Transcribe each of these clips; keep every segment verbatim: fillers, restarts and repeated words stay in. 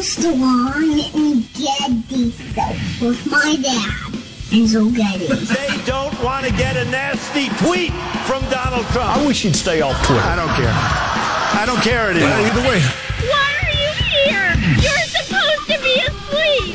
used to want me Getty stuff with my dad and Joe Getty. They don't want to get a nasty tweet from Donald Trump. I wish he'd stay off Twitter. I don't care. I don't care anymore. Well, either way. Why are you here? You're supposed to be asleep.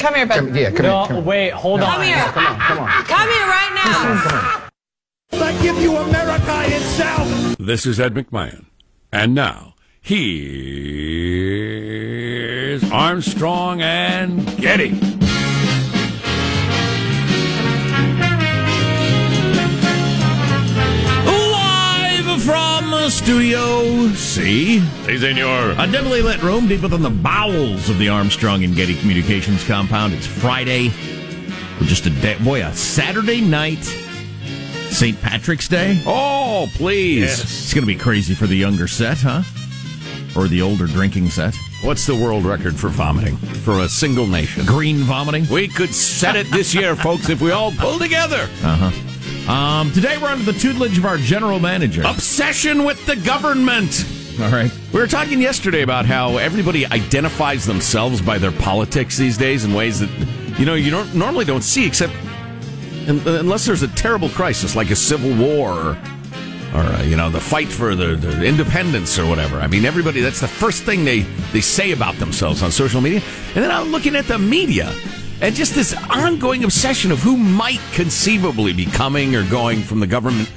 Come here, buddy. Come, yeah, come, no, here, come wait, hold no, on. Come here. No, come on, come on. Come here right now. Come on, come on. I give you America itself. This is Ed McMahon, and now here's Armstrong and Getty. Live from Studio C. Hey, senor. A dimly lit room deep within the bowels of the Armstrong and Getty Communications compound. It's Friday. We're just a day, boy, a Saturday night. Saint Patrick's Day? Oh, please. Yes. It's going to be crazy for the younger set, huh? Or the older drinking set. What's the world record for vomiting? For a single nation. Green vomiting? We could set it this year, folks, if we all pull together. Uh-huh. Um, today we're under the tutelage of our general manager. Obsession with the government. All right. We were talking yesterday about how everybody identifies themselves by their politics these days in ways that, you know, you don't normally don't see, except... unless there's a terrible crisis like a civil war or, or uh, you know, the fight for the, the independence or whatever. I mean, everybody, that's the first thing they, they say about themselves on social media. And then I'm looking at the media and just this ongoing obsession of who might conceivably be coming or going from the government,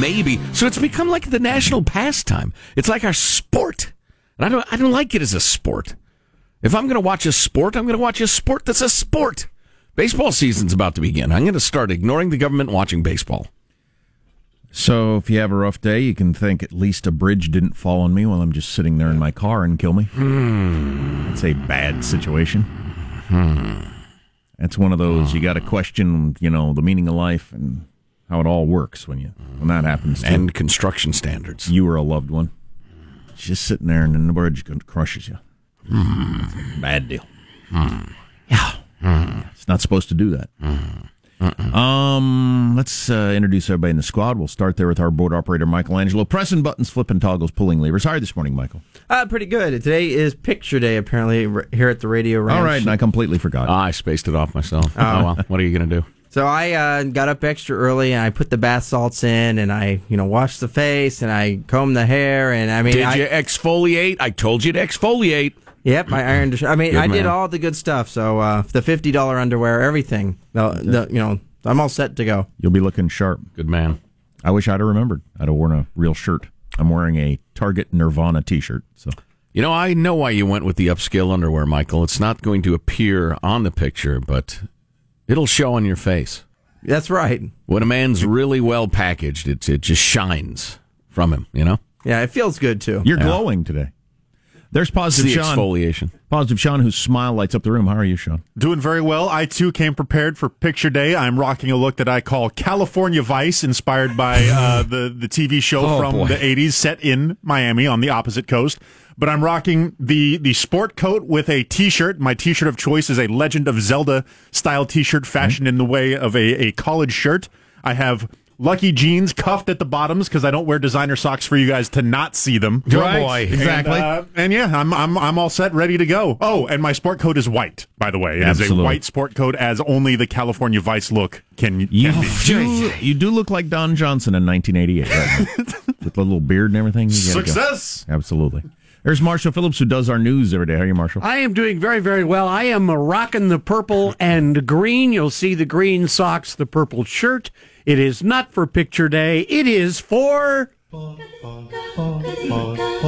maybe. So it's become like the national pastime. It's like our sport. And I don't, I don't like it as a sport. If I'm going to watch a sport, I'm going to watch a sport that's a sport. Baseball season's about to begin. I'm going to start ignoring the government and watching baseball. So if you have a rough day, you can think at least a bridge didn't fall on me while I'm just sitting there in my car and kill me. Mm. It's a bad situation. Mm. That's one of those, you got to question, you know, the meaning of life and how it all works when you when that happens. And you. Construction standards. You were a loved one. Just sitting there and then the bridge crushes you. Mm. Bad deal. Mm. Yeah. Mm. It's not supposed to do that. Mm. Uh-uh. Um, let's uh, introduce everybody in the squad. We'll start there with our board operator, Michelangelo. Pressing buttons, flipping toggles, pulling levers. How are you this morning, Michael? Uh, pretty good. Today is picture day, apparently, r- here at the Radio Ranch. All right, and I completely forgot. Oh, I spaced it off myself. Oh, oh well, what are you going to do? So I uh, got up extra early, and I put the bath salts in, and I, you know, washed the face, and I combed the hair, and I mean... Did I, you exfoliate? I told you to exfoliate. Yep, I ironed. I mean, good I man. Did all the good stuff. So uh, the fifty dollar underwear, everything. The, the, you know, I'm all set to go. You'll be looking sharp. Good man. I wish I'd have remembered. I'd have worn a real shirt. I'm wearing a Target Nirvana T-shirt. So you know, I know why you went with the upscale underwear, Michael. It's not going to appear on the picture, but it'll show on your face. That's right. When a man's really well packaged, it it just shines from him. You know. Yeah, it feels good too. You're yeah. glowing today. There's Positive the Sean. Exfoliation. Positive Sean, whose smile lights up the room. How are you, Sean? Doing very well. I, too, came prepared for picture day. I'm rocking a look that I call California Vice, inspired by uh, the, the T V show oh, from boy. the eighties, set in Miami on the opposite coast. But I'm rocking the, the sport coat with a T-shirt. My T-shirt of choice is a Legend of Zelda-style T-shirt fashioned mm-hmm. in the way of a, a college shirt. I have... Lucky jeans cuffed at the bottoms because I don't wear designer socks for you guys to not see them. Right, oh boy. Exactly. And, uh, and yeah, I'm I'm I'm all set, ready to go. Oh, and my sport coat is white, by the way. It Absolutely. is a white sport coat, as only the California Vice look can, can you be. Do, you do look like Don Johnson in nineteen eighty-eight, right? With the little beard and everything. You Success. Go. Absolutely. There's Marshall Phillips, who does our news every day. How are you, Marshall? I am doing very, very well. I am rocking the purple and green. You'll see the green socks, the purple shirt. It is not for picture day. It is for...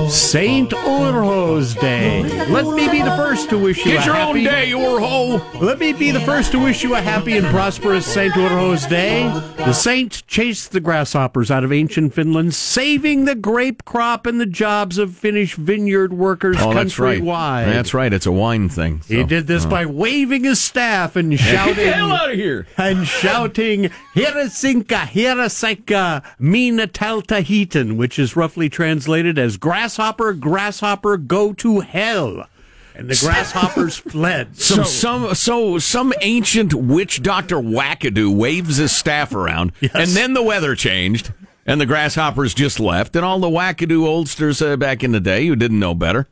Saint Urho's Day. Let me be the first to wish you Get a your happy... own day, Urho! Let me be the first to wish you a happy and prosperous Saint Urho's Day. The saint chased the grasshoppers out of ancient Finland, saving the grape crop and the jobs of Finnish vineyard workers oh, countrywide. That's right. That's right. It's a wine thing. So. He did this oh. by waving his staff and shouting... Get the hell out of here! And shouting, Hirasinka, Hirasinka, Mina Taltahitan, which is roughly translated as grasshopper, grasshopper, go to hell. And the grasshoppers fled. Some, so, some, so some ancient witch doctor wackadoo waves his staff around, yes. and then the weather changed, and the grasshoppers just left, and all the wackadoo oldsters uh, back in the day who didn't know better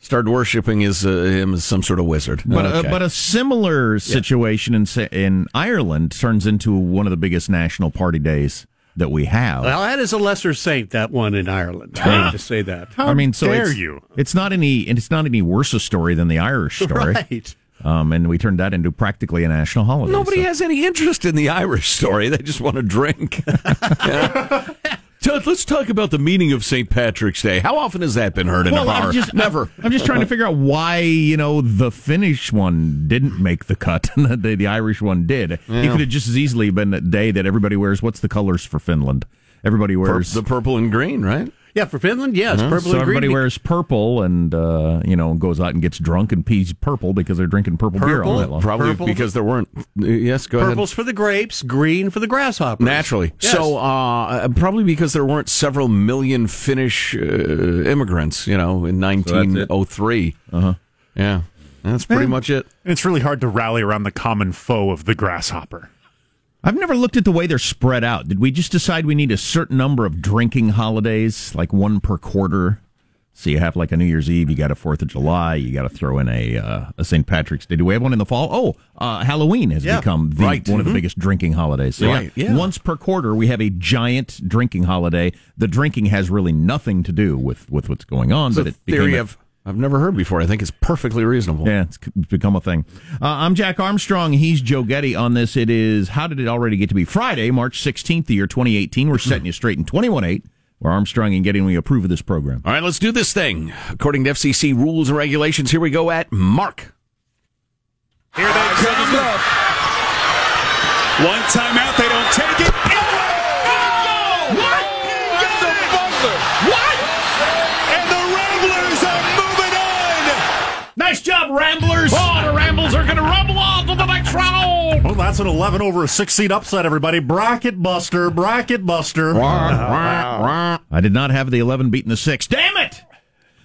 started worshiping his, uh, him as some sort of wizard. But, okay. uh, but a similar situation yeah. in in Ireland turns into one of the biggest national party days that we have. Well, that is a lesser saint, that one in Ireland. I hate to say that. How I mean, so dare it's, you? It's not any, it's not any worse a story than the Irish story. Right. Um, and we turned that into practically a national holiday. Nobody so. has any interest in the Irish story. They just want to drink. yeah. Todd, let's talk about the meaning of Saint Patrick's Day. How often has that been heard in well, a bar? I'm just, Never. I'm just trying to figure out why, you know, the Finnish one didn't make the cut and the, the Irish one did. Yeah. It could have just as easily been the day that everybody wears, what's the colors for Finland? Everybody wears... Pur- the purple and green, right? Yeah, for Finland, yes, yeah, purple so and green. So everybody wears purple and, uh, you know, goes out and gets drunk and pees purple because they're drinking purple, purple beer all that long. Probably purple. Because there weren't... Yes, go Purple's ahead. Purple's for the grapes, green for the grasshoppers. Naturally. Yes. So uh, probably because there weren't several million Finnish uh, immigrants, you know, in nineteen oh three. So uh-huh. Yeah, that's pretty and, much it. It's really hard to rally around the common foe of the grasshopper. I've never looked at the way they're spread out. Did we just decide we need a certain number of drinking holidays, like one per quarter? So you have like a New Year's Eve, you got a Fourth of July, you got to throw in a uh, a Saint Patrick's Day. Do we have one in the fall? Oh, uh, Halloween has yeah, become the, right. one of the mm-hmm. biggest drinking holidays. So right, yeah. Yeah. Once per quarter, we have a giant drinking holiday. The drinking has really nothing to do with, with what's going on. So but it became a, of... I've never heard before. I think it's perfectly reasonable. Yeah, it's become a thing. Uh, I'm Jack Armstrong. He's Joe Getty on this. It is, how did it already get to be Friday, March sixteenth, the year twenty eighteen. We're setting you straight in twenty-one eight. We're Armstrong and Getty, and we approve of this program. All right, let's do this thing. According to F C C rules and regulations, here we go at Mark. Here they come. Up. One timeout. They don't take it. Oh! Oh! What? Nice job, Ramblers! Oh, the Ramblers are going to rumble on to the next round! Well, that's an eleven over a six-seed upset, everybody. Bracket buster, bracket buster. I did not have the eleven beating the six. Damn it!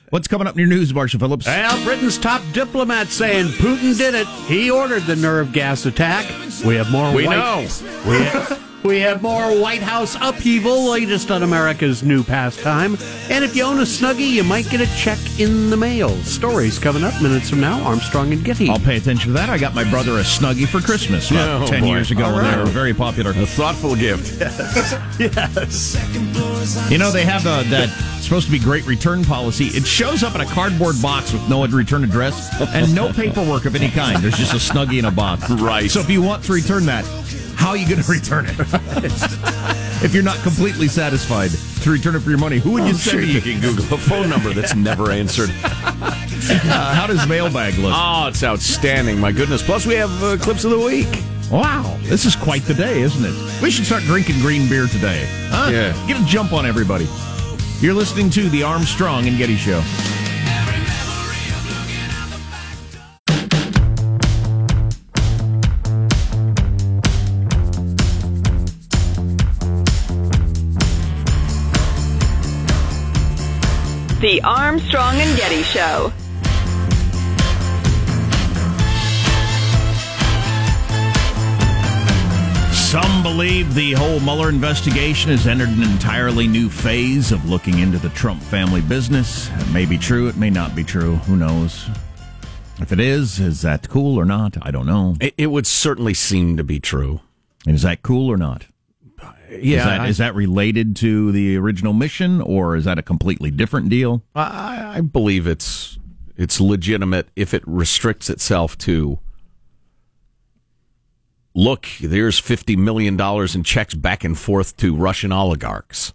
What's coming up in your news, Marshall Phillips? Well, Britain's top diplomat saying Putin did it. He ordered the nerve gas attack. We have more We white- know. We have- We have more White House upheaval, latest on America's new pastime. And if you own a Snuggie, you might get a check in the mail. Stories coming up minutes from now, Armstrong and Getty. I'll pay attention to that. I got my brother a Snuggie for Christmas about oh, ten boy. years ago, right. And they were very popular. A thoughtful gift. Yes. Yes. You know, they have a, that supposed to be great return policy. It shows up in a cardboard box with no return address and no paperwork of any kind. There's just a Snuggie in a box. Right. So if you want to return that, how are you going to return it? If you're not completely satisfied to return it for your money, who would you say? Sure you can Google a phone number that's never answered. Uh, how does mailbag look? Oh, it's outstanding. My goodness. Plus, we have uh, clips of the week. Wow. This is quite the day, isn't it? We should start drinking green beer today. Huh? Yeah. Get a jump on everybody. You're listening to The Armstrong and Getty Show. The Armstrong and Getty Show. Some believe the whole Mueller investigation has entered an entirely new phase of looking into the Trump family business. It may be true. It may not be true. Who knows? If it is, is that cool or not? I don't know. It, it would certainly seem to be true. And is that cool or not? Yeah, is that, I, is that related to the original mission, or is that a completely different deal? I, I believe it's it's legitimate if it restricts itself to, look, there's fifty million dollars in checks back and forth to Russian oligarchs.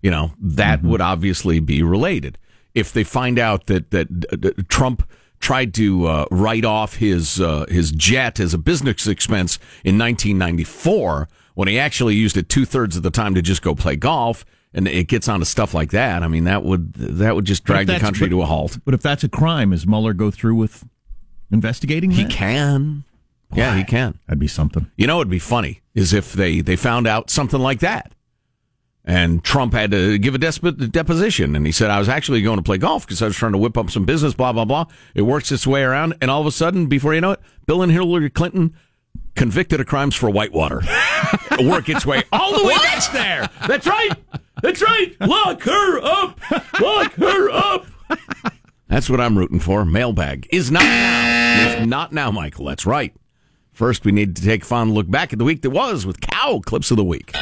You know, that mm-hmm. would obviously be related. if they find out that that uh, Trump tried to uh, write off his uh, his jet as a business expense in nineteen ninety-four when he actually used it two thirds of the time to just go play golf. And it gets onto stuff like that. I mean, that would that would just drag the country but, to a halt. But if that's a crime, is Mueller go through with investigating that? He can. Why? Yeah, he can. That'd be something. You know, it'd be funny is if they, they found out something like that. And Trump had to give a desp- deposition. And he said, I was actually going to play golf because I was trying to whip up some business, blah, blah, blah. It works its way around. And all of a sudden, before you know it, Bill and Hillary Clinton convicted of crimes for Whitewater. Work its way all the way back there. That's right. That's right. Lock her up. Lock her up. That's what I'm rooting for. Mailbag is not now. Is not now, Michael. That's right. First, we need to take a fond look back at the week that was with cow clips of the week.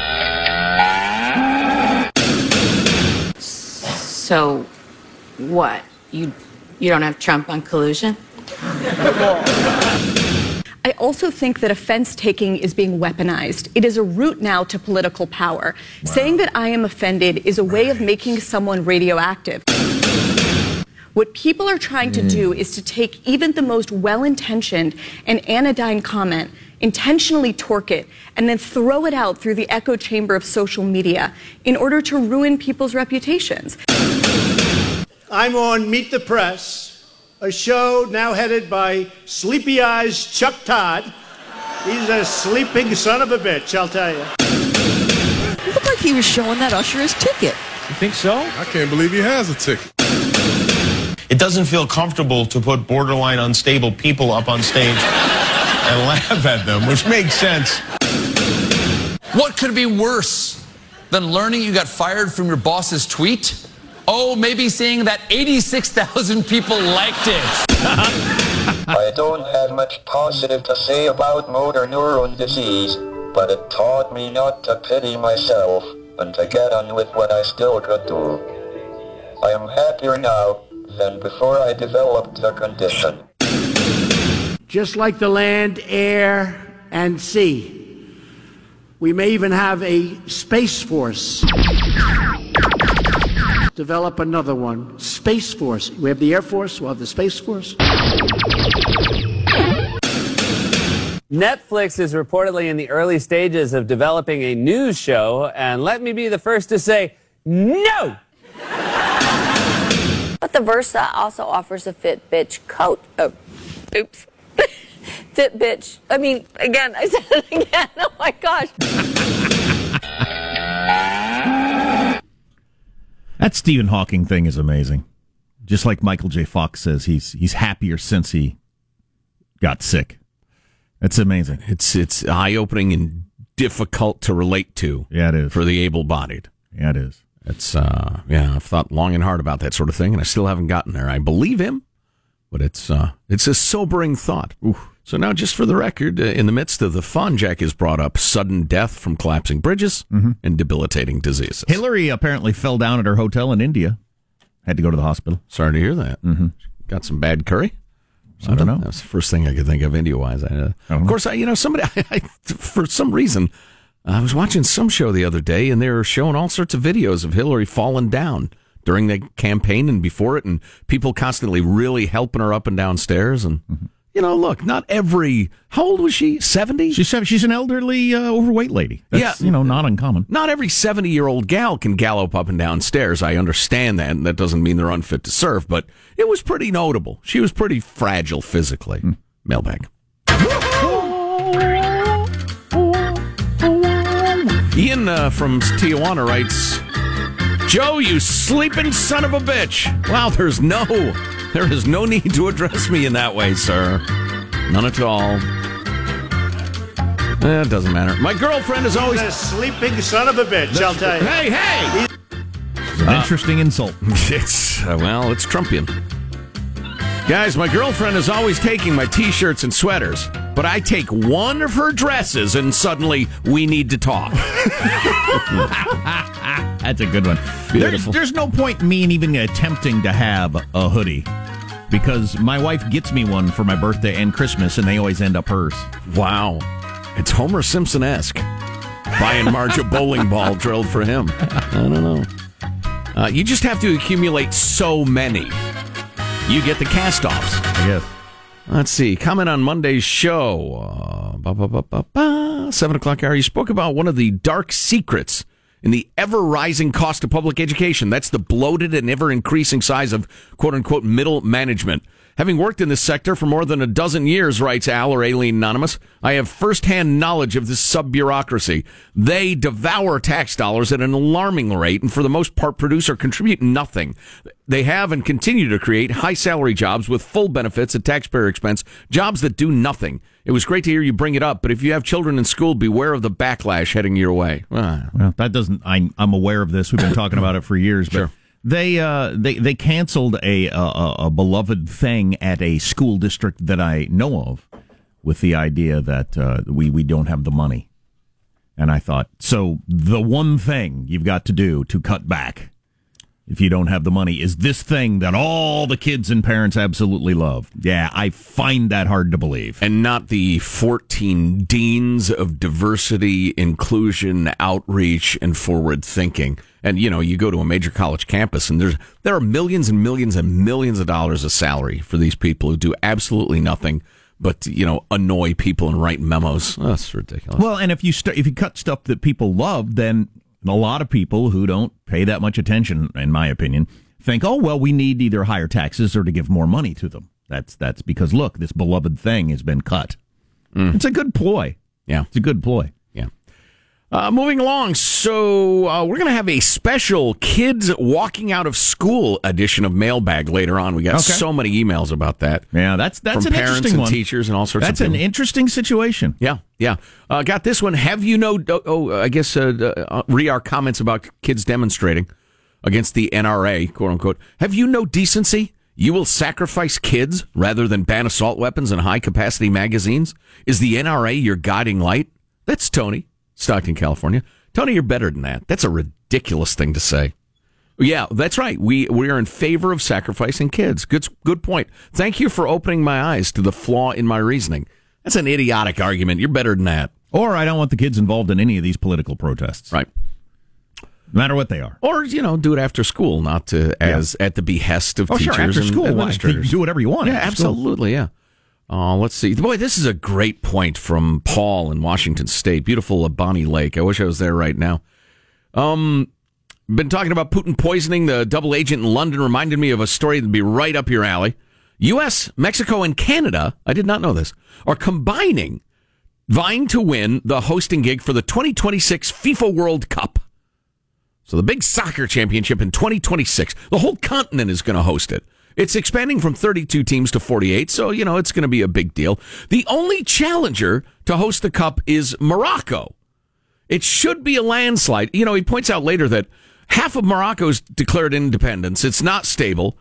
So, what? You you don't have Trump on collusion? I also think that offense-taking is being weaponized. It is a route now to political power. Wow. Saying that I am offended is a right. way of making someone radioactive. What people are trying mm. to do is to take even the most well-intentioned and anodyne comment, intentionally torque it, and then throw it out through the echo chamber of social media in order to ruin people's reputations. I'm on Meet the Press, a show now headed by sleepy eyes Chuck Todd. He's a sleeping son of a bitch, I'll tell you. It looked like he was showing that usher his ticket. You think so? I can't believe he has a ticket. It doesn't feel comfortable to put borderline unstable people up on stage and laugh at them, which makes sense. What could be worse than learning you got fired from your boss's tweet? Oh, maybe seeing that eighty-six thousand people liked it. I don't have much positive to say about motor neuron disease, but it taught me not to pity myself and to get on with what I still could do. I am happier now than before I developed the condition. Just like the land, air, and sea, we may even have a space force. Develop another one. Space Force. We have the Air Force. We'll have the Space Force. Netflix is reportedly in the early stages of developing a news show, and let me be the first to say, no! But the Versa also offers a Fitbit coat. Oh, oops. Fitbit. I mean, again, I said it again. Oh, my gosh. That Stephen Hawking thing is amazing. Just like Michael J. Fox says, he's he's happier since he got sick. That's amazing. It's it's eye-opening and difficult to relate to. Yeah, it is. For the able-bodied. Yeah, it is. It's, uh, yeah, I've thought long and hard about that sort of thing, and I still haven't gotten there. I believe him, but it's, uh, it's a sobering thought. Oof. So now, just for the record, in the midst of the fun, Jack has brought up sudden death from collapsing bridges mm-hmm. and debilitating diseases. Hillary apparently fell down at her hotel in India. Had to go to the hospital. Sorry to hear that. Mm-hmm. Got some bad curry? Something? I don't know. That's the first thing I could think of India-wise. I, I of course, I, you know, somebody, I, I, for some reason, I was watching some show the other day, and they were showing all sorts of videos of Hillary falling down during the campaign and before it, and people constantly really helping her up and downstairs, and... Mm-hmm. You know, look, not every... How old was she? seventy? She's she's an elderly, uh, overweight lady. That's, yeah. you know, not uncommon. Not every seventy-year-old gal can gallop up and down stairs. I understand that, and that doesn't mean they're unfit to serve, but it was pretty notable. She was pretty fragile physically. Mm. Mailbag. Ian uh, from Tijuana writes, Joe, you sleeping son of a bitch. Wow, there's no... There is no need to address me in that way, sir. None at all. That eh, doesn't matter. My girlfriend is always... He's a sleeping son of a bitch, I'll tell you. Hey, hey! It's an uh, interesting insult. It's, uh, well, it's Trumpian. Guys, my girlfriend is always taking my T-shirts and sweaters, but I take one of her dresses and suddenly we need to talk. That's a good one. There's, there's no point in me even attempting to have a hoodie because my wife gets me one for my birthday and Christmas, and they always end up hers. Wow. It's Homer Simpson-esque. By and large, a bowling ball drilled for him. I don't know. Uh, you just have to accumulate so many. You get the cast-offs. I guess. Let's see. Comment on Monday's show. Uh, bah, bah, bah, bah, bah. Seven o'clock hour. You spoke about one of the dark secrets in the ever-rising cost of public education. That's the bloated and ever-increasing size of, quote-unquote, middle management. Having worked in this sector for more than a dozen years, writes Al or Aileen Anonymous, I have firsthand knowledge of this sub-bureaucracy. They devour tax dollars at an alarming rate and for the most part produce or contribute nothing. They have and continue to create high-salary jobs with full benefits at taxpayer expense, jobs that do nothing. It was great to hear you bring it up, but if you have children in school, beware of the backlash heading your way. Ah. Well, that doesn't... I'm, I'm aware of this. We've been talking about it for years, but... Sure. They uh they they canceled a, a a beloved thing at a school district that I know of, with the idea that uh, we we don't have the money, and I thought, so the one thing you've got to do to cut back, if you don't have the money, is this thing that all the kids and parents absolutely love. Yeah, I find that hard to believe, and not the fourteen deans of diversity, inclusion, outreach, and forward thinking. And, you know, you go to a major college campus and there's there are millions and millions and millions of dollars of salary for these people who do absolutely nothing but, you know, annoy people and write memos. Oh, that's ridiculous. Well, and if you st- if you cut stuff that people love, then a lot of people who don't pay that much attention, in my opinion, think, oh, well, we need either higher taxes or to give more money to them. That's that's because, look, this beloved thing has been cut. Mm. It's a good ploy. Yeah, it's a good ploy. Uh, moving along, so uh, we're going to have a special kids walking out of school edition of Mailbag later on. We got okay. so many emails about that. Yeah, that's that's an interesting one. From parents and teachers and all sorts that's of things. That's an interesting situation. Yeah, yeah. Uh, got this one. Have you know, oh, I guess, uh, uh, read our comments about kids demonstrating against the N R A, quote unquote. Have you no decency? You will sacrifice kids rather than ban assault weapons and high-capacity magazines? Is the N R A your guiding light? That's Tony. Stockton, California. Tony, you're better than that. That's a ridiculous thing to say. Yeah, that's right. We we are in favor of sacrificing kids. Good good point. Thank you for opening my eyes to the flaw in my reasoning. That's an idiotic argument. You're better than that. Or I don't want the kids involved in any of these political protests. Right. No matter what they are. Or, you know, do it after school, not to as yeah. at the behest of oh, teachers sure, after and school, administrators. Do whatever you want. Yeah, absolutely, school. yeah. Oh, let's see. Boy, this is a great point from Paul in Washington State. Beautiful Bonnie Lake. I wish I was there right now. Um, been talking about Putin poisoning the double agent in London. Reminded me of a story that'd be right up your alley. U S, Mexico, and Canada, I did not know this, are combining, vying to win the hosting gig for the twenty twenty-six FIFA World Cup. So the big soccer championship in twenty twenty-six. The whole continent is going to host it. It's expanding from thirty-two teams to forty-eight, so, you know, it's going to be a big deal. The only challenger to host the cup is Morocco. It should be a landslide. You know, he points out later that half of Morocco's declared independence. It's not stable.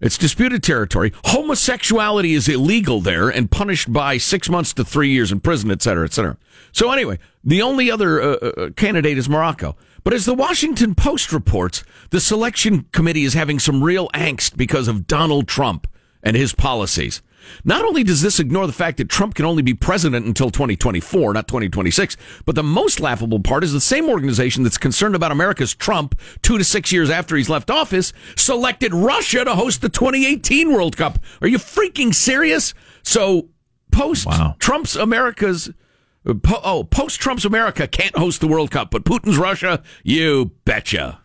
It's disputed territory. Homosexuality is illegal there and punished by six months to three years in prison, et cetera, et cetera. So anyway, the only other uh, candidate is Morocco. But as the Washington Post reports, the selection committee is having some real angst because of Donald Trump and his policies. Not only does this ignore the fact that Trump can only be president until twenty twenty-four, not twenty twenty-six, but the most laughable part is the same organization that's concerned about America's Trump two to six years after he's left office selected Russia to host the twenty eighteen World Cup. Are you freaking serious? So post wow. Trump's America's po- oh post Trump's America can't host the World Cup, but Putin's Russia, you betcha.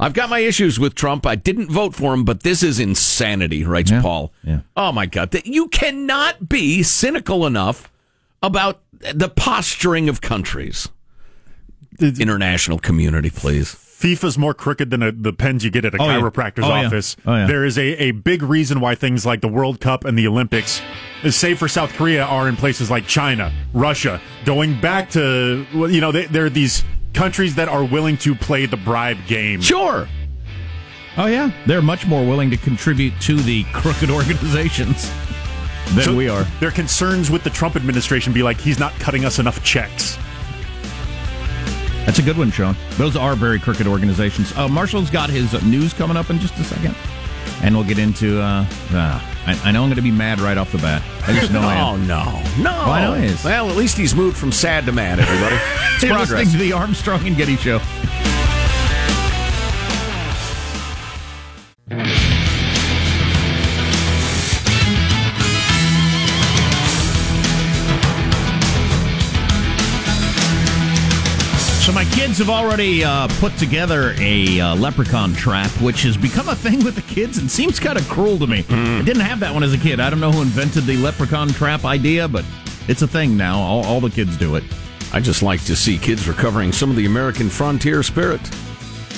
I've got my issues with Trump. I didn't vote for him, but this is insanity, writes yeah, Paul. Yeah. Oh, my God. You cannot be cynical enough about the posturing of countries. It's, International community, please. FIFA's more crooked than a, the pens you get at a oh, chiropractor's yeah. oh, office. Yeah. Oh, yeah. There is a, a big reason why things like the World Cup and the Olympics, save for South Korea, are in places like China, Russia. Going back to, you know, they, there are these... countries that are willing to play the bribe game. Sure. Oh, yeah. They're much more willing to contribute to the crooked organizations than so we are. Their concerns with the Trump administration be like, he's not cutting us enough checks. That's a good one, Sean. Those are very crooked organizations. Uh, Marshall's got his news coming up in just a second. And we'll get into... Uh, uh, I, I know I'm going to be mad right off the bat. I just know no, I am. No, no, no. Well, I know he is. Well, at least he's moved from sad to mad, everybody. It's progress. You're listening to the Armstrong and Getty Show. kids have already uh, put together a uh, leprechaun trap, which has become a thing with the kids and seems kind of cruel to me. Mm. I didn't have that one as a kid. I don't know who invented the leprechaun trap idea, but it's a thing now. All, all the kids do it. I just like to see kids recovering some of the American frontier spirit.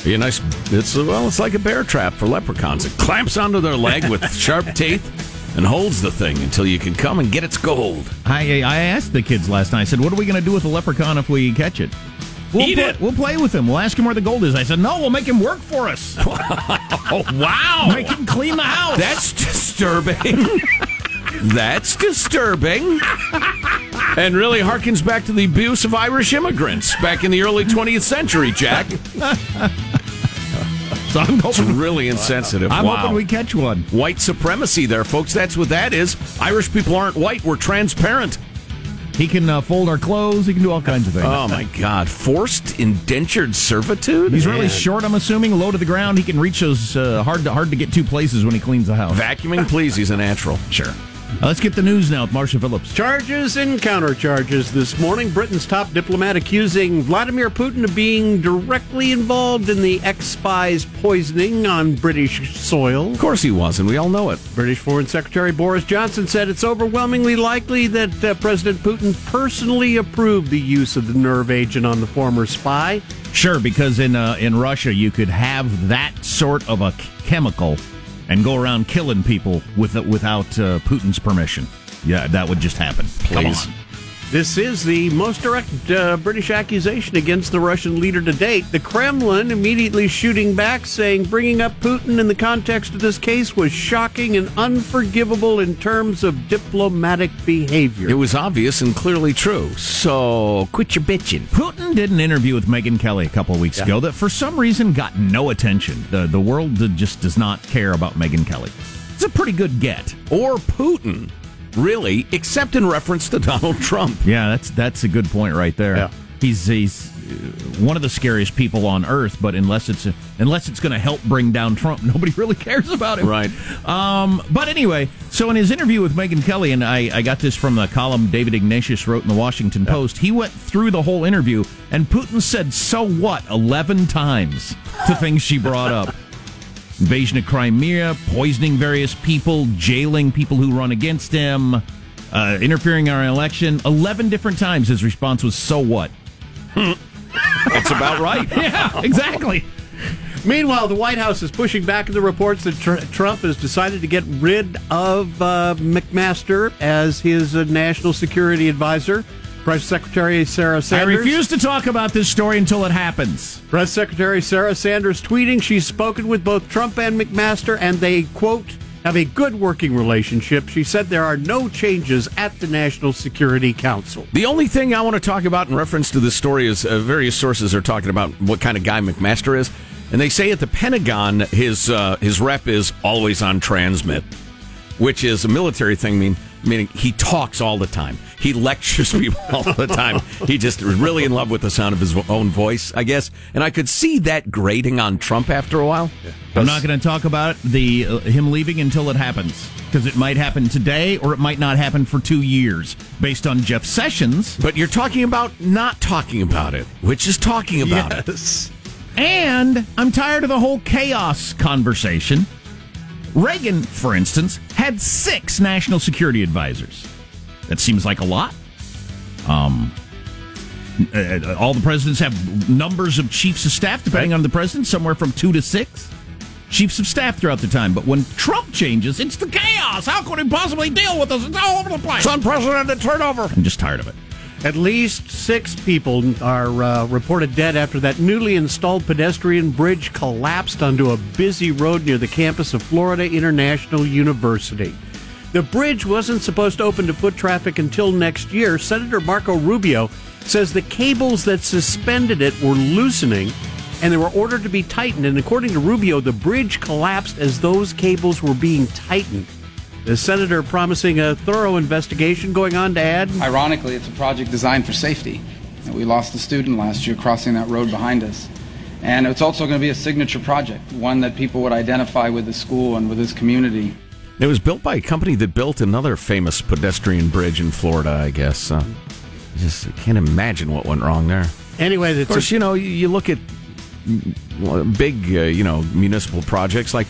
Be a nice, it's well, it's like a bear trap for leprechauns. It clamps onto their leg with sharp teeth and holds the thing until you can come and get its gold. I I asked the kids last night. I said, "What are we going to do with a leprechaun if we catch it?" We'll Eat put, it. We'll play with him. We'll ask him where the gold is. I said, "No, we'll make him work for us." Oh, wow! Make him clean the house. That's disturbing. That's disturbing. And really harkens back to the abuse of Irish immigrants back in the early twentieth century, Jack. So I'm hoping, it's really insensitive. I'm wow. hoping we catch one. White supremacy there, folks. That's what that is. Irish people aren't white. We're transparent. He can uh, fold our clothes. He can do all kinds of things. Oh, my God. Forced indentured servitude? He's Man. really short, I'm assuming. Low to the ground. He can reach those uh, hard, to, hard to get two places when he cleans the house. Vacuuming, please. He's a natural. Sure. Uh, let's get the news now with Marshall Phillips. Charges and countercharges this morning. Britain's top diplomat accusing Vladimir Putin of being directly involved in the ex-spy's poisoning on British soil. Of course he was, and we all know it. British Foreign Secretary Boris Johnson said it's overwhelmingly likely that uh, President Putin personally approved the use of the nerve agent on the former spy. Sure, because in uh, in Russia you could have that sort of a chemical and go around killing people with, without uh, Putin's permission. Yeah, that would just happen. Please. Come on. This is the most direct uh, British accusation against the Russian leader to date. The Kremlin immediately shooting back, saying bringing up Putin in the context of this case was shocking and unforgivable in terms of diplomatic behavior. It was obvious and clearly true, so quit your bitching. Putin did an interview with Megyn Kelly a couple of weeks yeah. ago that for some reason got no attention. The, the world just does not care about Megyn Kelly. It's a pretty good get. Or Putin. Really, except in reference to Donald Trump. Yeah, that's that's a good point right there. Yeah. He's he's one of the scariest people on earth, but unless it's unless it's going to help bring down Trump, nobody really cares about him. Right. Um, but anyway, so in his interview with Megyn Kelly, and I, I got this from the column David Ignatius wrote in the Washington yeah. Post, he went through the whole interview, and Putin said, so what, eleven times to things she brought up. Invasion of Crimea, poisoning various people, jailing people who run against him, uh, interfering in our election. Eleven different times his response was, so what? That's about right. Yeah, exactly. Meanwhile, the White House is pushing back on the reports that tr- Trump has decided to get rid of uh, McMaster as his uh, national security advisor. Press Secretary Sarah Sanders. I refuse to talk about this story until it happens. Press Secretary Sarah Sanders tweeting she's spoken with both Trump and McMaster, and they, quote, have a good working relationship. She said there are no changes at the National Security Council. The only thing I want to talk about in reference to this story is uh, various sources are talking about what kind of guy McMaster is, and they say at the Pentagon his uh, his rep is always on transmit, which is a military thing, mean, meaning he talks all the time. He lectures people all the time. He just was really in love with the sound of his own voice, I guess. And I could see that grating on Trump after a while. Yeah. I'm not going to talk about the uh, him leaving until it happens, because it might happen today or it might not happen for two years, based on Jeff Sessions. But you're talking about not talking about it, which is talking about yes. it. And I'm tired of the whole chaos conversation. Reagan, for instance, had six national security advisors. That seems like a lot. Um, uh, all the presidents have numbers of chiefs of staff, depending right. on the president, somewhere from two to six chiefs of staff throughout the time. But when Trump changes, it's the chaos. How could he possibly deal with this? It's all over the place. It's unprecedented turnover. I'm just tired of it. At least six people are uh, reported dead after that newly installed pedestrian bridge collapsed onto a busy road near the campus of Florida International University. The bridge wasn't supposed to open to foot traffic until next year. Senator Marco Rubio says the cables that suspended it were loosening, and they were ordered to be tightened. And according to Rubio, the bridge collapsed as those cables were being tightened. The senator promising a thorough investigation, going on to add, ironically, it's a project designed for safety. We lost a student last year crossing that road behind us. And it's also going to be a signature project, one that people would identify with the school and with this community. It was built by a company that built another famous pedestrian bridge in Florida, I guess. Uh, just can't imagine what went wrong there. Anyway, that's of course, a- you know, you look at big, uh, you know, municipal projects like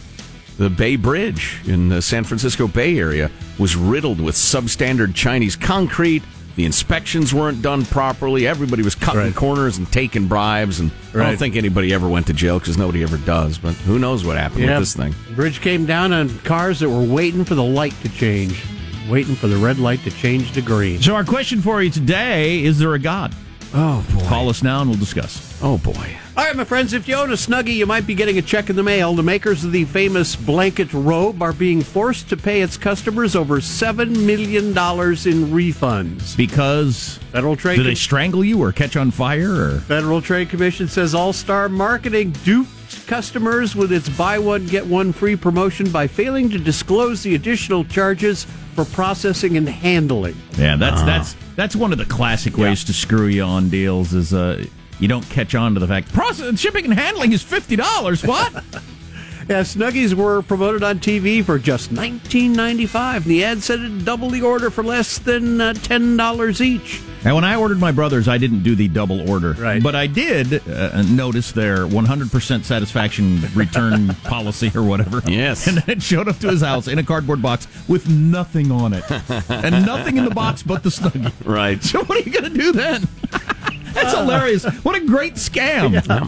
the Bay Bridge in the San Francisco Bay Area was riddled with substandard Chinese concrete. The inspections weren't done properly. Everybody was cutting right. corners and taking bribes. And right. I don't think anybody ever went to jail because nobody ever does. But who knows what happened yeah. with this thing. The bridge came down on cars that were waiting for the light to change, waiting for the red light to change to green. So our question for you today, is there a God? Oh, boy. Call us now and we'll discuss. Oh, boy. All right, my friends, if you own a Snuggie, you might be getting a check in the mail. The makers of the famous blanket robe are being forced to pay its customers over seven million dollars in refunds. Because? Federal Trade Did Com- they strangle you or catch on fire? Or? Federal Trade Commission says All-Star Marketing duped customers with its buy one, get one free promotion by failing to disclose the additional charges for processing and handling. Yeah, that's uh. that's that's one of the classic ways yeah. to screw you on deals is uh, you don't catch on to the fact processing, shipping, and handling is fifty dollars. What? yeah, Snuggies were promoted on T V for just nineteen ninety-five dollars. The ad said it'd double the order for less than uh, ten dollars each. And when I ordered my brothers, I didn't do the double order. Right. But I did uh, notice their one hundred percent satisfaction return policy or whatever. Yes. And it showed up to his house in a cardboard box with nothing on it. And nothing in the box but the Snuggie. Right. So what are you going to do then? That's hilarious. What a great scam. Yeah.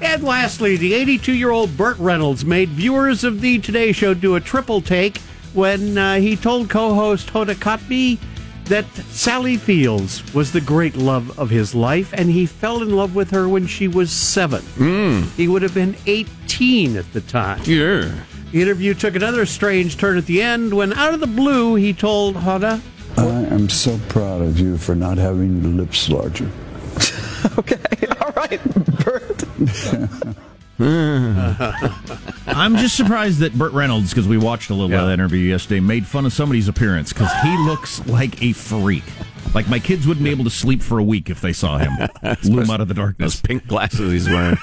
And lastly, the eighty-two-year-old Burt Reynolds made viewers of the Today Show do a triple take when uh, he told co-host Hoda Kotb that Sally Fields was the great love of his life, and he fell in love with her when she was seven. Mm. He would have been eighteen at the time. Yeah. The interview took another strange turn at the end when, out of the blue, he told Hoda, I am so proud of you for not having your lips larger. Okay. All right, Bert. I'm just surprised that Burt Reynolds, because we watched a little yeah. of that interview yesterday, made fun of somebody's appearance because he looks like a freak. Like, my kids wouldn't be able to sleep for a week if they saw him loom out of the darkness. Those pink glasses he's wearing.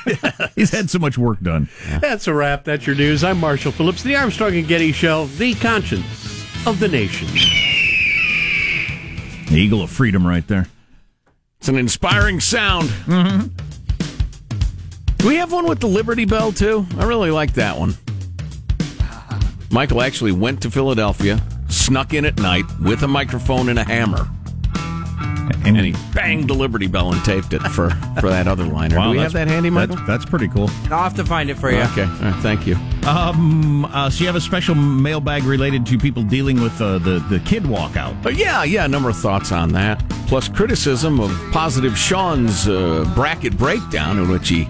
He's had so much work done. Yeah. That's a wrap. That's your news. I'm Marshall Phillips, the Armstrong and Getty Show, the conscience of the nation. The Eagle of Freedom right there. It's an inspiring sound. Mm-hmm. Do we have one with the Liberty Bell, too? I really like that one. Michael actually went to Philadelphia, snuck in at night with a microphone and a hammer. And, and he banged the Liberty Bell and taped it for, for that other liner. Wow, do we have that handy, Michael? That, that's pretty cool. I'll have to find it for you. Okay. All right, thank you. Um, uh, so you have a special mailbag related to people dealing with uh, the, the kid walkout. But yeah, yeah, a number of thoughts on that. Plus criticism of Positive Sean's uh, bracket breakdown in which he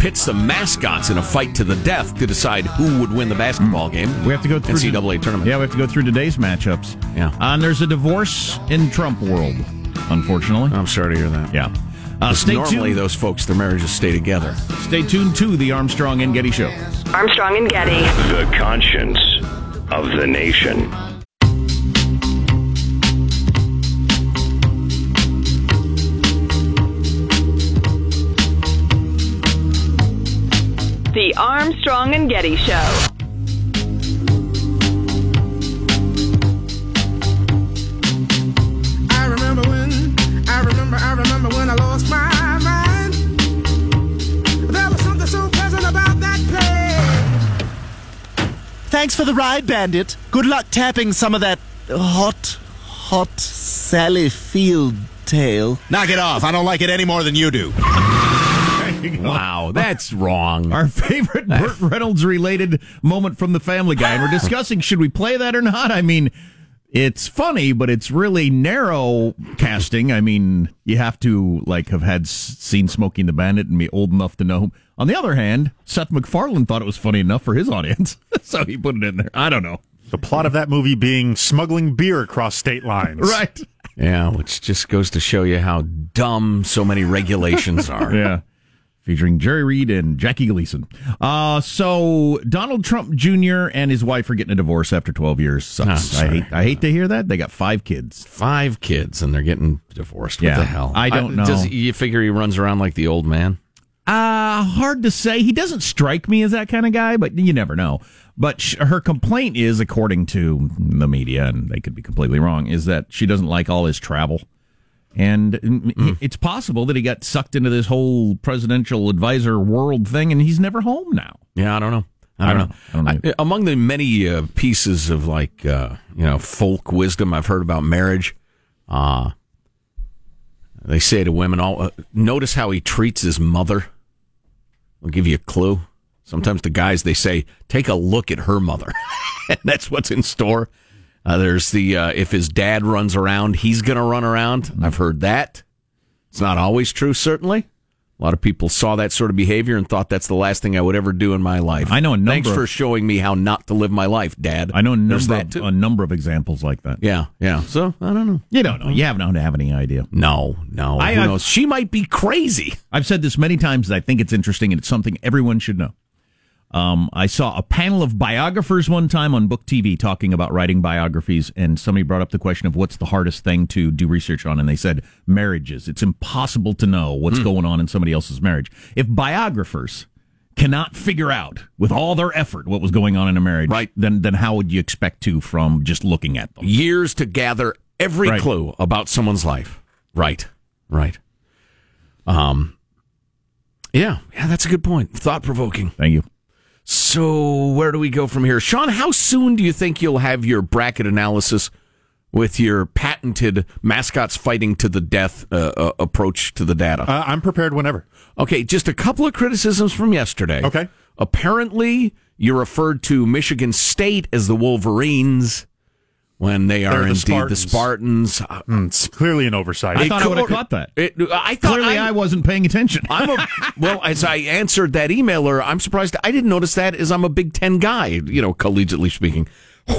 pits the mascots in a fight to the death to decide who would win the basketball game. We have to go through N C double A tournament. Yeah, we have to go through today's matchups. Yeah. Uh, and there's a divorce in Trump world, unfortunately. I'm sorry to hear that. Yeah. Uh, stay normally, tuned. Those folks, their marriages stay together. Stay tuned to the Armstrong and Getty Show. Armstrong and Getty. The conscience of the nation. The Armstrong and Getty Show. I remember when, I remember, I remember when I lost my mind. There was something so pleasant about that play. Thanks for the ride, Bandit. Good luck tapping some of that hot, hot Sally Field tail. Knock it off. I don't like it any more than you do. Wow, that's wrong. Our favorite Burt Reynolds-related moment from The Family Guy. And we're discussing, should we play that or not? I mean, it's funny, but it's really narrow casting. I mean, you have to, like, have had seen Smokey and the Bandit and be old enough to know. On the other hand, Seth MacFarlane thought it was funny enough for his audience, so he put it in there. I don't know. The plot of that movie being smuggling beer across state lines. Right. Yeah, which just goes to show you how dumb so many regulations are. Yeah. Featuring Jerry Reed and Jackie Gleason. Uh, so Donald Trump Junior and his wife are getting a divorce after twelve years. Sucks. I hate, I hate to hear that. They got five kids. Five kids, and they're getting divorced. What yeah, the hell? I don't I, know. Does you figure he runs around like the old man? Uh, hard to say. He doesn't strike me as that kind of guy, but you never know. But sh- her complaint is, according to the media, and they could be completely wrong, is that she doesn't like all his travel. And mm. it's possible that he got sucked into this whole presidential advisor world thing, and he's never home now. Yeah, I don't know. I don't, I don't know. know. I, among the many uh, pieces of, like, uh, you know, folk wisdom I've heard about marriage, uh, they say to women, all uh, notice how he treats his mother. I'll give you a clue. Sometimes the guys, they say, take a look at her mother. And that's what's in store. Uh, there's the, uh, if his dad runs around, he's going to run around. I've heard that. It's not always true, certainly. A lot of people saw that sort of behavior and thought that's the last thing I would ever do in my life. I know a number Thanks of, for showing me how not to live my life, Dad. I know a number, of, a number of examples like that. Yeah, yeah. So, I don't know. You don't know. You haven't have any idea. No, no. I, Who knows? I, she might be crazy. I've said this many times, and I think it's interesting, and it's something everyone should know. Um, I saw a panel of biographers one time on Book T V talking about writing biographies, and somebody brought up the question of what's the hardest thing to do research on, and they said marriages. It's impossible to know what's mm. going on in somebody else's marriage. If biographers cannot figure out with all their effort what was going on in a marriage, right. then then how would you expect to from just looking at them? Years to gather every right. clue about someone's life. Right, right. Um. Yeah, yeah, that's a good point. Thought-provoking. Thank you. So where do we go from here? Sean, how soon do you think you'll have your bracket analysis with your patented mascots fighting to the death uh, uh, approach to the data? Uh, I'm prepared whenever. Okay, just a couple of criticisms from yesterday. Okay. Apparently, you referred to Michigan State as the Wolverines when they are the indeed Spartans. the Spartans. Mm, it's clearly an oversight. I it thought co- I would have caught that. It, I thought clearly I'm, I wasn't paying attention. I'm a, well, as I answered that emailer, I'm surprised I didn't notice that as I'm a Big Ten guy, you know, collegiately speaking.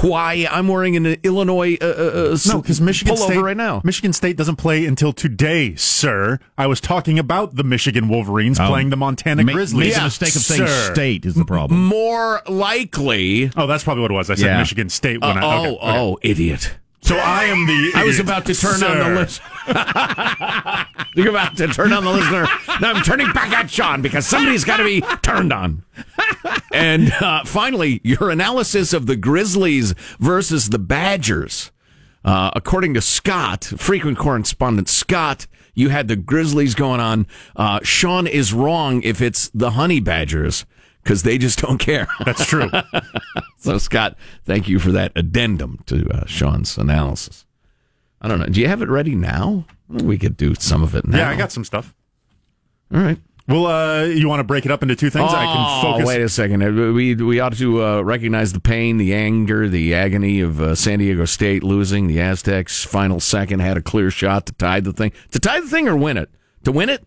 Why I'm wearing an Illinois uh, uh, no, because Michigan pullover State, right now. Michigan State doesn't play until today, sir. I was talking about the Michigan Wolverines oh. playing the Montana Ma- Grizzlies. Made a mistake of saying sir. State is the problem. More likely. Oh, that's probably what it was. I said yeah. Michigan State. When uh, I, okay, oh, okay. oh, idiot. So I am the idiot. I was about to turn sir. on the listener. You're about to turn on the listener. Now I'm turning back at Sean because somebody's got to be turned on. And uh, finally, your analysis of the Grizzlies versus the Badgers. Uh, according to Scott, frequent correspondent Scott, you had the Grizzlies going on. Uh, Sean is wrong if it's the Honey Badgers because they just don't care. That's true. So, Scott, thank you for that addendum to uh, Sean's analysis. I don't know. Do you have it ready now? We could do some of it now. Yeah, I got some stuff. All right. Well, uh, you want to break it up into two things? Oh, I can focus. Wait a second. We we ought to uh, recognize the pain, the anger, the agony of uh, San Diego State losing. The Aztecs' final second had a clear shot to tie the thing. To tie the thing or win it? To win it?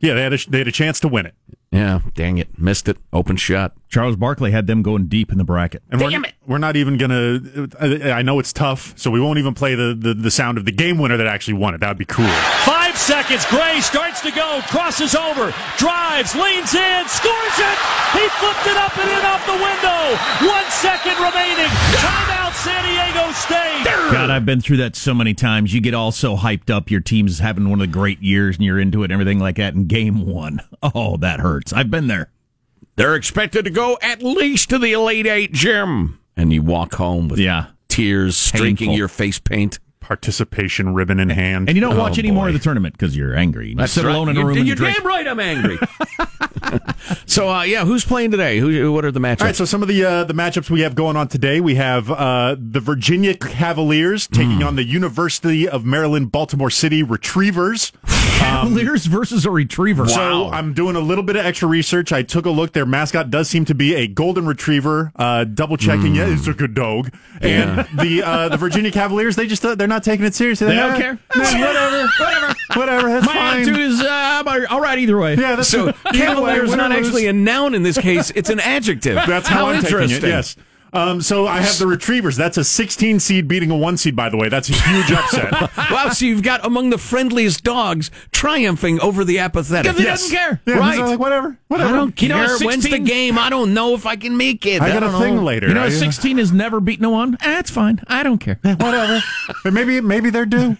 Yeah, they had a, they had a chance to win it. Yeah, dang it. Missed it. Open shot. Charles Barkley had them going deep in the bracket. And damn we're, it. We're not even going to... I know it's tough, so we won't even play the, the, the sound of the game winner that actually won it. That would be cool. Five seconds. Gray starts to go, crosses over, drives, leans in, scores it. He flipped it up and in off the window. One second remaining. Timeout, San Diego State. God, I've been through that so many times. You get all so hyped up. Your team's having one of the great years, and you're into it and everything like that. And game one. Oh, that hurts. I've been there. They're expected to go at least to the Elite Eight, Jim. And you walk home with yeah. tears streaking Painful. your face paint. Participation ribbon in hand. And you don't oh, watch any boy. more of the tournament because you're angry. You sit right. alone in you, a room and you drink. You're damn right I'm angry. So, uh, yeah, who's playing today? Who? What are the matchups? All right, so some of the uh, the matchups we have going on today, we have uh, the Virginia Cavaliers taking mm. on the University of Maryland Baltimore City Retrievers. Cavaliers um, versus a retriever. Wow. So I'm doing a little bit of extra research. I took a look. Their mascot does seem to be a golden retriever. Uh, double checking, mm. yeah, it's a good dog. Yeah. And the uh, the Virginia Cavaliers, they just uh, they're not taking it seriously. They, they don't care. Man, whatever, whatever, whatever. That's My fine. attitude is uh, all right either way. Yeah, that's so Cavalier is not actually a noun in this case. It's an adjective. That's how, how I'm taking it. Yes. Um, so I have the Retrievers. That's a sixteen seed beating a one seed, by the way. That's a huge upset. Wow, so you've got among the friendliest dogs triumphing over the apathetic. Because he yes. doesn't care. Yeah, right. Like, whatever. Whatever. I don't care. You know, sixteen when's the game? I don't know if I can make it. I got I don't a know. thing later. You know, I, sixteen has never beaten a one? That's eh, fine. I don't care. Yeah, whatever. But maybe, maybe they're due.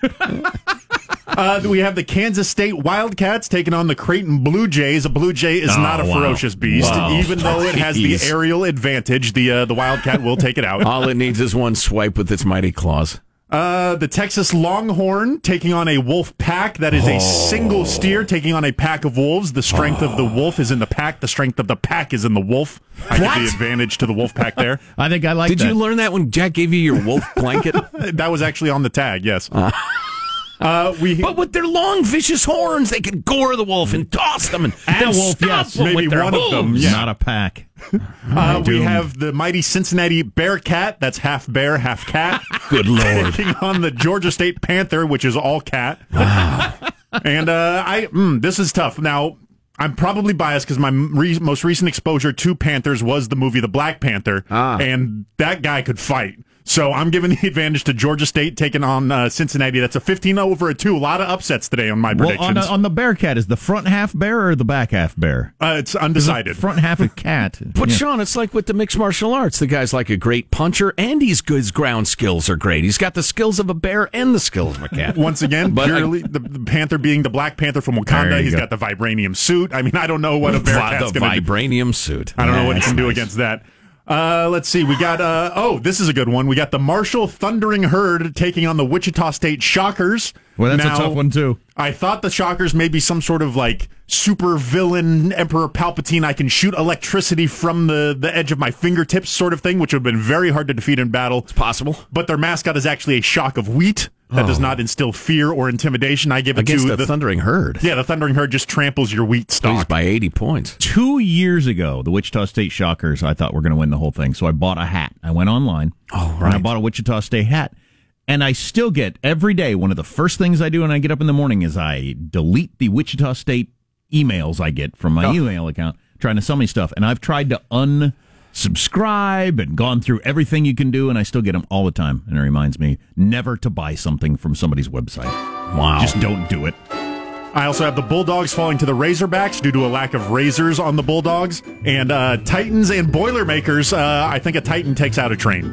Uh, we have the Kansas State Wildcats taking on the Creighton Blue Jays. A Blue Jay is oh, not a wow. ferocious beast, wow. even though it has the aerial advantage. The uh, the Wildcat will take it out. All it needs is one swipe with its mighty claws. Uh, the Texas Longhorn taking on a wolf pack. That is oh. a single steer taking on a pack of wolves. The strength oh. of the wolf is in the pack. The strength of the pack is in the wolf. I what? give the advantage to the wolf pack there. I think I like Did that. Did you learn that when Jack gave you your wolf blanket? That was actually on the tag, yes. Uh. Uh, we, but with their long, vicious horns, they could gore the wolf and toss them and, and wolf, stop yes, them maybe with their one hooves. Of them, yeah. Not a pack. Uh, we have the mighty Cincinnati Bearcat. That's half bear, half cat. Good Lord. Taking on the Georgia State Panther, which is all cat. Wow. And uh, I, mm, this is tough. Now, I'm probably biased because my re- most recent exposure to Panthers was the movie The Black Panther, ah. and that guy could fight. So I'm giving the advantage to Georgia State taking on uh, Cincinnati. That's a fifteen over a two. A lot of upsets today on my predictions. Well, on, the, on the Bearcat, is the front half bear or the back half bear? Uh, it's undecided. Front half a cat. But yeah. Sean, it's like with the mixed martial arts. The guy's like a great puncher, and he's good. His ground skills are great. He's got the skills of a bear and the skills of a cat. Once again, purely I, the, the Panther being the Black Panther from Wakanda. He's go. got the vibranium suit. I mean, I don't know what a Bearcat's going to do. The vibranium suit. I don't yeah, know what he can nice. do against that. Uh, let's see. We got, uh, oh, this is a good one. We got the Marshall Thundering Herd taking on the Wichita State Shockers. Well, that's now, a tough one, too. I thought the Shockers may be some sort of, like, super villain, Emperor Palpatine, I can shoot electricity from the, the edge of my fingertips sort of thing, which would have been very hard to defeat in battle. It's possible. But their mascot is actually a shock of wheat. That does not instill fear or intimidation. I give it Against to the, the Thundering Herd. Yeah, the Thundering Herd just tramples your wheat stock. Please by eighty points. Two years ago, the Wichita State Shockers, I thought were going to win the whole thing, so I bought a hat. I went online, oh, right. and I bought a Wichita State hat, and I still get, every day, one of the first things I do when I get up in the morning is I delete the Wichita State emails I get from my oh. email account, trying to sell me stuff, and I've tried to un... subscribe and gone through everything you can do, and I still get them all the time. And it reminds me never to buy something from somebody's website. Wow. Just don't do it. I also have the Bulldogs falling to the Razorbacks due to a lack of razors on the Bulldogs. And uh, Titans and Boilermakers, uh, I think a Titan takes out a train.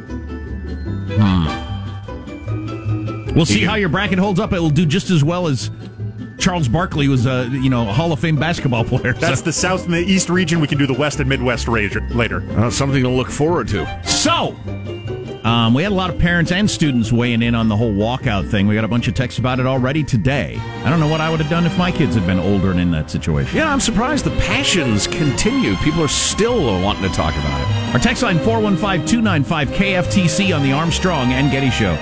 Hmm. We'll see yeah. how your bracket holds up. It will do just as well as Charles Barkley was a you know a Hall of Fame basketball player. That's so. The South and the East region. We can do the West and Midwest later. Uh, something to look forward to. So, um, we had a lot of parents and students weighing in on the whole walkout thing. We got a bunch of texts about it already today. I don't know what I would have done if my kids had been older and in that situation. Yeah, I'm surprised the passions continue. People are still wanting to talk about it. Our text line four one five two nine five K F T C on the Armstrong and Getty Show.